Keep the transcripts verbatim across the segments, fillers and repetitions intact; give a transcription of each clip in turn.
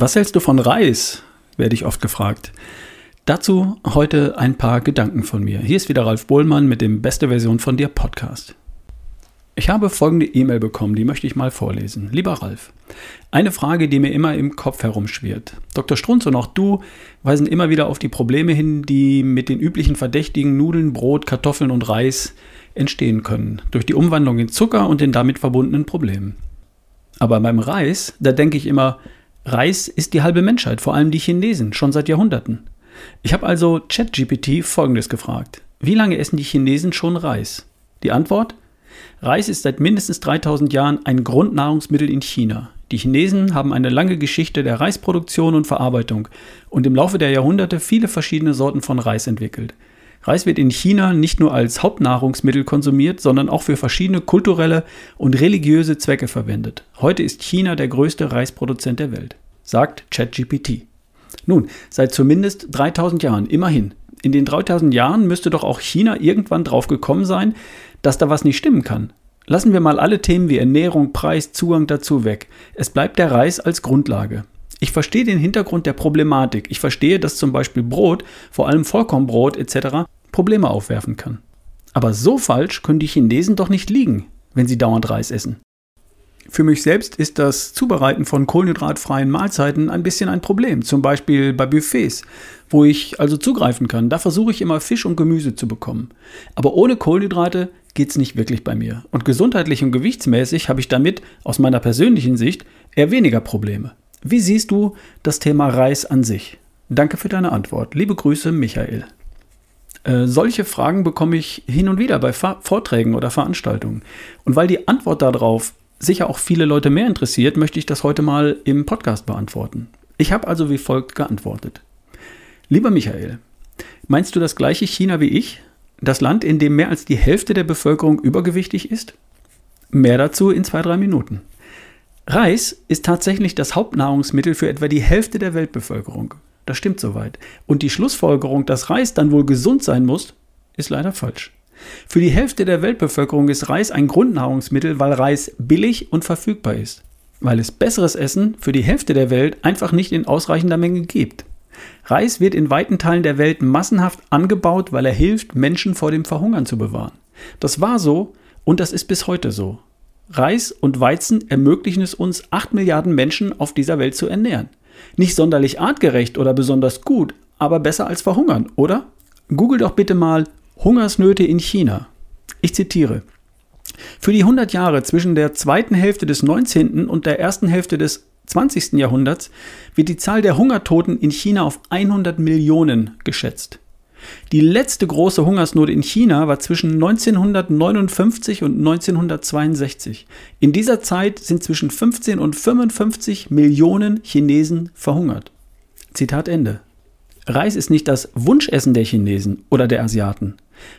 Was hältst du von Reis? Werde ich oft gefragt. Dazu heute ein paar Gedanken von mir. Hier ist wieder Ralf Bohlmann mit dem Beste Version von dir Podcast. Ich habe folgende E-Mail bekommen, die möchte ich mal vorlesen. Lieber Ralf, eine Frage, die mir immer im Kopf herumschwirrt. Doktor Strunz und auch du weisen immer wieder auf die Probleme hin, die mit den üblichen verdächtigen Nudeln, Brot, Kartoffeln und Reis entstehen können. Durch die Umwandlung in Zucker und den damit verbundenen Problemen. Aber beim Reis, da denke ich immer, Reis ist die halbe Menschheit, vor allem die Chinesen, schon seit Jahrhunderten. Ich habe also ChatGPT Folgendes gefragt. Wie lange essen die Chinesen schon Reis? Die Antwort? Reis ist seit mindestens dreitausend Jahren ein Grundnahrungsmittel in China. Die Chinesen haben eine lange Geschichte der Reisproduktion und Verarbeitung und im Laufe der Jahrhunderte viele verschiedene Sorten von Reis entwickelt. Reis wird in China nicht nur als Hauptnahrungsmittel konsumiert, sondern auch für verschiedene kulturelle und religiöse Zwecke verwendet. Heute ist China der größte Reisproduzent der Welt, sagt ChatGPT. Nun, seit zumindest dreitausend Jahren, immerhin. In den dreitausend Jahren müsste doch auch China irgendwann drauf gekommen sein, dass da was nicht stimmen kann. Lassen wir mal alle Themen wie Ernährung, Preis, Zugang dazu weg. Es bleibt der Reis als Grundlage. Ich verstehe den Hintergrund der Problematik. Ich verstehe, dass zum Beispiel Brot, vor allem Vollkornbrot et cetera, Probleme aufwerfen kann. Aber so falsch können die Chinesen doch nicht liegen, wenn sie dauernd Reis essen. Für mich selbst ist das Zubereiten von kohlenhydratfreien Mahlzeiten ein bisschen ein Problem, zum Beispiel bei Buffets, wo ich also zugreifen kann. Da versuche ich immer Fisch und Gemüse zu bekommen. Aber ohne Kohlenhydrate geht's nicht wirklich bei mir. Und gesundheitlich und gewichtsmäßig habe ich damit, aus meiner persönlichen Sicht, eher weniger Probleme. Wie siehst du das Thema Reis an sich? Danke für deine Antwort. Liebe Grüße, Michael. Äh, solche Fragen bekomme ich hin und wieder bei Fa- Vorträgen oder Veranstaltungen. Und weil die Antwort darauf sicher auch viele Leute mehr interessiert, möchte ich das heute mal im Podcast beantworten. Ich habe also wie folgt geantwortet. Lieber Michael, meinst du das gleiche China wie ich? Das Land, in dem mehr als die Hälfte der Bevölkerung übergewichtig ist? Mehr dazu in zwei, drei Minuten. Reis ist tatsächlich das Hauptnahrungsmittel für etwa die Hälfte der Weltbevölkerung. Das stimmt soweit. Und die Schlussfolgerung, dass Reis dann wohl gesund sein muss, ist leider falsch. Für die Hälfte der Weltbevölkerung ist Reis ein Grundnahrungsmittel, weil Reis billig und verfügbar ist. Weil es besseres Essen für die Hälfte der Welt einfach nicht in ausreichender Menge gibt. Reis wird in weiten Teilen der Welt massenhaft angebaut, weil er hilft, Menschen vor dem Verhungern zu bewahren. Das war so und das ist bis heute so. Reis und Weizen ermöglichen es uns, acht Milliarden Menschen auf dieser Welt zu ernähren. Nicht sonderlich artgerecht oder besonders gut, aber besser als verhungern, oder? Google doch bitte mal Hungersnöte in China. Ich zitiere. Für die hundert Jahre zwischen der zweiten Hälfte des neunzehnten und der ersten Hälfte des zwanzigsten Jahrhunderts wird die Zahl der Hungertoten in China auf hundert Millionen geschätzt. Die letzte große Hungersnot in China war zwischen neunzehnhundertneunundfünfzig und neunzehnhundertzweiundsechzig. In dieser Zeit sind zwischen fünfzehn und fünfundfünfzig Millionen Chinesen verhungert. Zitat Ende. Reis ist nicht das Wunschessen der Chinesen oder der Asiaten.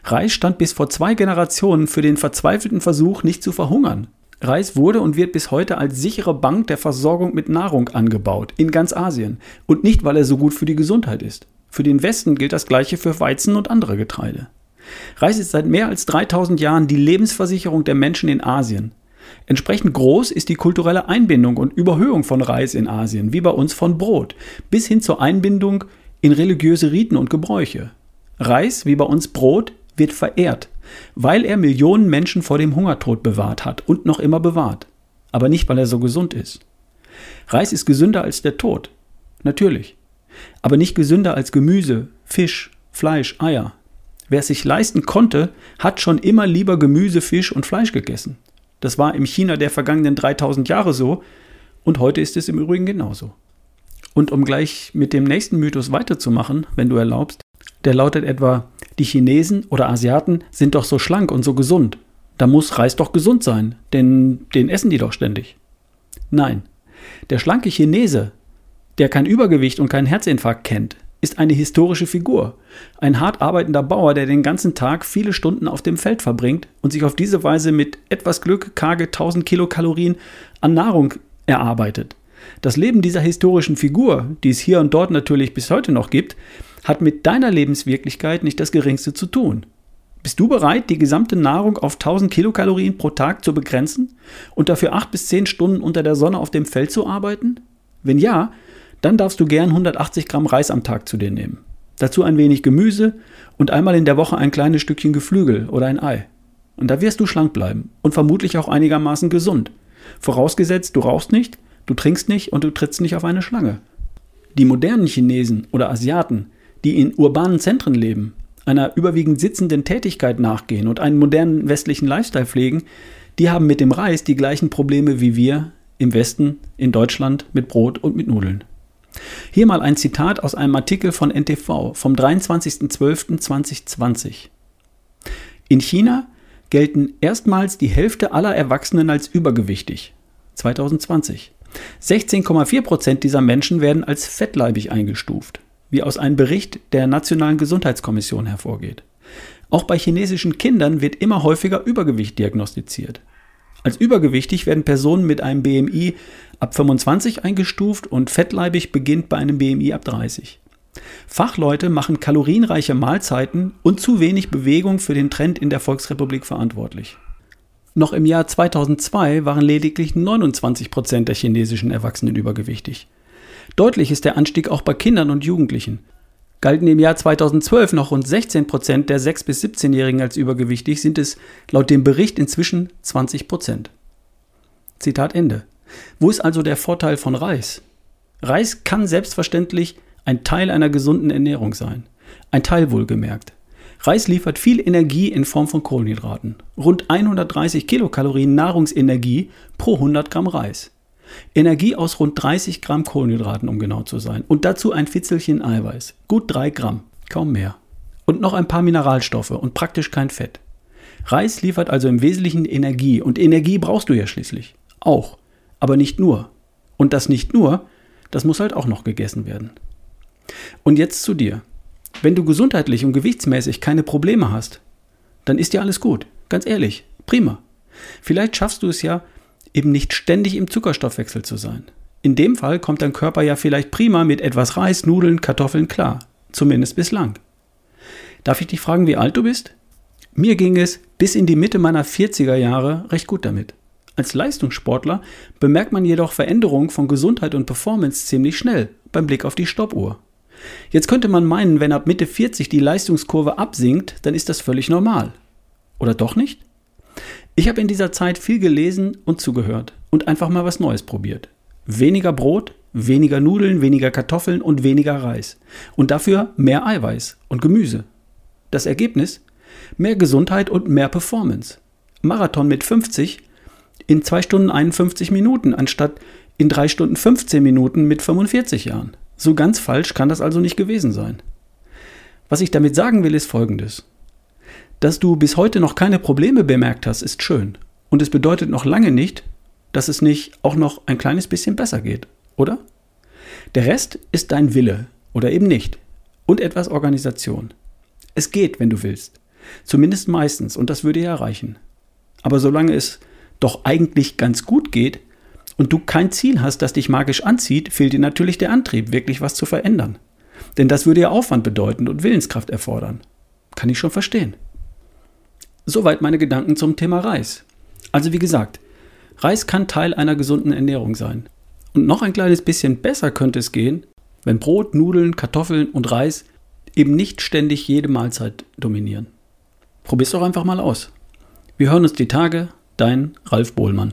Reis stand bis vor zwei Generationen für den verzweifelten Versuch, nicht zu verhungern. Reis wurde und wird bis heute als sichere Bank der Versorgung mit Nahrung angebaut, in ganz Asien. Und nicht, weil er so gut für die Gesundheit ist. Für den Westen gilt das Gleiche für Weizen und andere Getreide. Reis ist seit mehr als dreitausend Jahren die Lebensversicherung der Menschen in Asien. Entsprechend groß ist die kulturelle Einbindung und Überhöhung von Reis in Asien, wie bei uns von Brot, bis hin zur Einbindung in religiöse Riten und Gebräuche. Reis, wie bei uns Brot, wird verehrt, weil er Millionen Menschen vor dem Hungertod bewahrt hat und noch immer bewahrt. Aber nicht, weil er so gesund ist. Reis ist gesünder als der Tod. Natürlich. Aber nicht gesünder als Gemüse, Fisch, Fleisch, Eier. Wer es sich leisten konnte, hat schon immer lieber Gemüse, Fisch und Fleisch gegessen. Das war im China der vergangenen dreitausend Jahre so und heute ist es im Übrigen genauso. Und um gleich mit dem nächsten Mythos weiterzumachen, wenn du erlaubst, der lautet etwa, die Chinesen oder Asiaten sind doch so schlank und so gesund. Da muss Reis doch gesund sein, denn den essen die doch ständig. Nein, der schlanke Chinese, der kein Übergewicht und keinen Herzinfarkt kennt, ist eine historische Figur. Ein hart arbeitender Bauer, der den ganzen Tag viele Stunden auf dem Feld verbringt und sich auf diese Weise mit etwas Glück karge tausend Kilokalorien an Nahrung erarbeitet. Das Leben dieser historischen Figur, die es hier und dort natürlich bis heute noch gibt, hat mit deiner Lebenswirklichkeit nicht das Geringste zu tun. Bist du bereit, die gesamte Nahrung auf tausend Kilokalorien pro Tag zu begrenzen und dafür acht bis zehn Stunden unter der Sonne auf dem Feld zu arbeiten? Wenn ja, Dann darfst du gern hundertachtzig Gramm Reis am Tag zu dir nehmen. Dazu ein wenig Gemüse und einmal in der Woche ein kleines Stückchen Geflügel oder ein Ei. Und da wirst du schlank bleiben und vermutlich auch einigermaßen gesund. Vorausgesetzt, du rauchst nicht, du trinkst nicht und du trittst nicht auf eine Schlange. Die modernen Chinesen oder Asiaten, die in urbanen Zentren leben, einer überwiegend sitzenden Tätigkeit nachgehen und einen modernen westlichen Lifestyle pflegen, die haben mit dem Reis die gleichen Probleme wie wir im Westen, in Deutschland, mit Brot und mit Nudeln. Hier mal ein Zitat aus einem Artikel von N T V vom dreiundzwanzigsten zwölften zweitausendzwanzig. In China gelten erstmals die Hälfte aller Erwachsenen als übergewichtig. zweitausendzwanzig. sechzehn Komma vier Prozent dieser Menschen werden als fettleibig eingestuft, wie aus einem Bericht der Nationalen Gesundheitskommission hervorgeht. Auch bei chinesischen Kindern wird immer häufiger Übergewicht diagnostiziert. Als übergewichtig werden Personen mit einem B M I ab fünfundzwanzig eingestuft und fettleibig beginnt bei einem B M I ab dreißig. Fachleute machen kalorienreiche Mahlzeiten und zu wenig Bewegung für den Trend in der Volksrepublik verantwortlich. Noch im Jahr zweitausendzwei waren lediglich neunundzwanzig Prozent der chinesischen Erwachsenen übergewichtig. Deutlich ist der Anstieg auch bei Kindern und Jugendlichen. Galten im Jahr zweitausendzwölf noch rund sechzehn Prozent der sechs- bis siebzehnjährigen als übergewichtig, sind es laut dem Bericht inzwischen zwanzig Prozent. Zitat Ende. Wo ist also der Vorteil von Reis? Reis kann selbstverständlich ein Teil einer gesunden Ernährung sein. Ein Teil wohlgemerkt. Reis liefert viel Energie in Form von Kohlenhydraten. Rund hundertdreißig Kilokalorien Nahrungsenergie pro hundert Gramm Reis. Energie aus rund dreißig Gramm Kohlenhydraten, um genau zu sein. Und dazu ein Fitzelchen Eiweiß. Gut drei Gramm, kaum mehr. Und noch ein paar Mineralstoffe und praktisch kein Fett. Reis liefert also im Wesentlichen Energie. Und Energie brauchst du ja schließlich. Auch. Aber nicht nur. Und das nicht nur, das muss halt auch noch gegessen werden. Und jetzt zu dir. Wenn du gesundheitlich und gewichtsmäßig keine Probleme hast, dann ist dir alles gut. Ganz ehrlich. Prima. Vielleicht schaffst du es ja, eben nicht ständig im Zuckerstoffwechsel zu sein. In dem Fall kommt dein Körper ja vielleicht prima mit etwas Reis, Nudeln, Kartoffeln klar. Zumindest bislang. Darf ich dich fragen, wie alt du bist? Mir ging es bis in die Mitte meiner vierziger Jahre recht gut damit. Als Leistungssportler bemerkt man jedoch Veränderungen von Gesundheit und Performance ziemlich schnell beim Blick auf die Stoppuhr. Jetzt könnte man meinen, wenn ab Mitte vierzig die Leistungskurve absinkt, dann ist das völlig normal. Oder doch nicht? Ich habe in dieser Zeit viel gelesen und zugehört und einfach mal was Neues probiert. Weniger Brot, weniger Nudeln, weniger Kartoffeln und weniger Reis. Und dafür mehr Eiweiß und Gemüse. Das Ergebnis? Mehr Gesundheit und mehr Performance. Marathon mit fünfzig in zwei Stunden einundfünfzig Minuten anstatt in drei Stunden fünfzehn Minuten mit fünfundvierzig Jahren. So ganz falsch kann das also nicht gewesen sein. Was ich damit sagen will, ist Folgendes. Dass du bis heute noch keine Probleme bemerkt hast, ist schön. Und es bedeutet noch lange nicht, dass es nicht auch noch ein kleines bisschen besser geht, oder? Der Rest ist dein Wille oder eben nicht. Und etwas Organisation. Es geht, wenn du willst. Zumindest meistens. Und das würde ja reichen. Aber solange es doch eigentlich ganz gut geht und du kein Ziel hast, das dich magisch anzieht, fehlt dir natürlich der Antrieb, wirklich was zu verändern. Denn das würde ja Aufwand bedeuten und Willenskraft erfordern. Kann ich schon verstehen. Soweit meine Gedanken zum Thema Reis. Also wie gesagt, Reis kann Teil einer gesunden Ernährung sein. Und noch ein kleines bisschen besser könnte es gehen, wenn Brot, Nudeln, Kartoffeln und Reis eben nicht ständig jede Mahlzeit dominieren. Probier's doch einfach mal aus. Wir hören uns die Tage. Dein Ralf Bohlmann.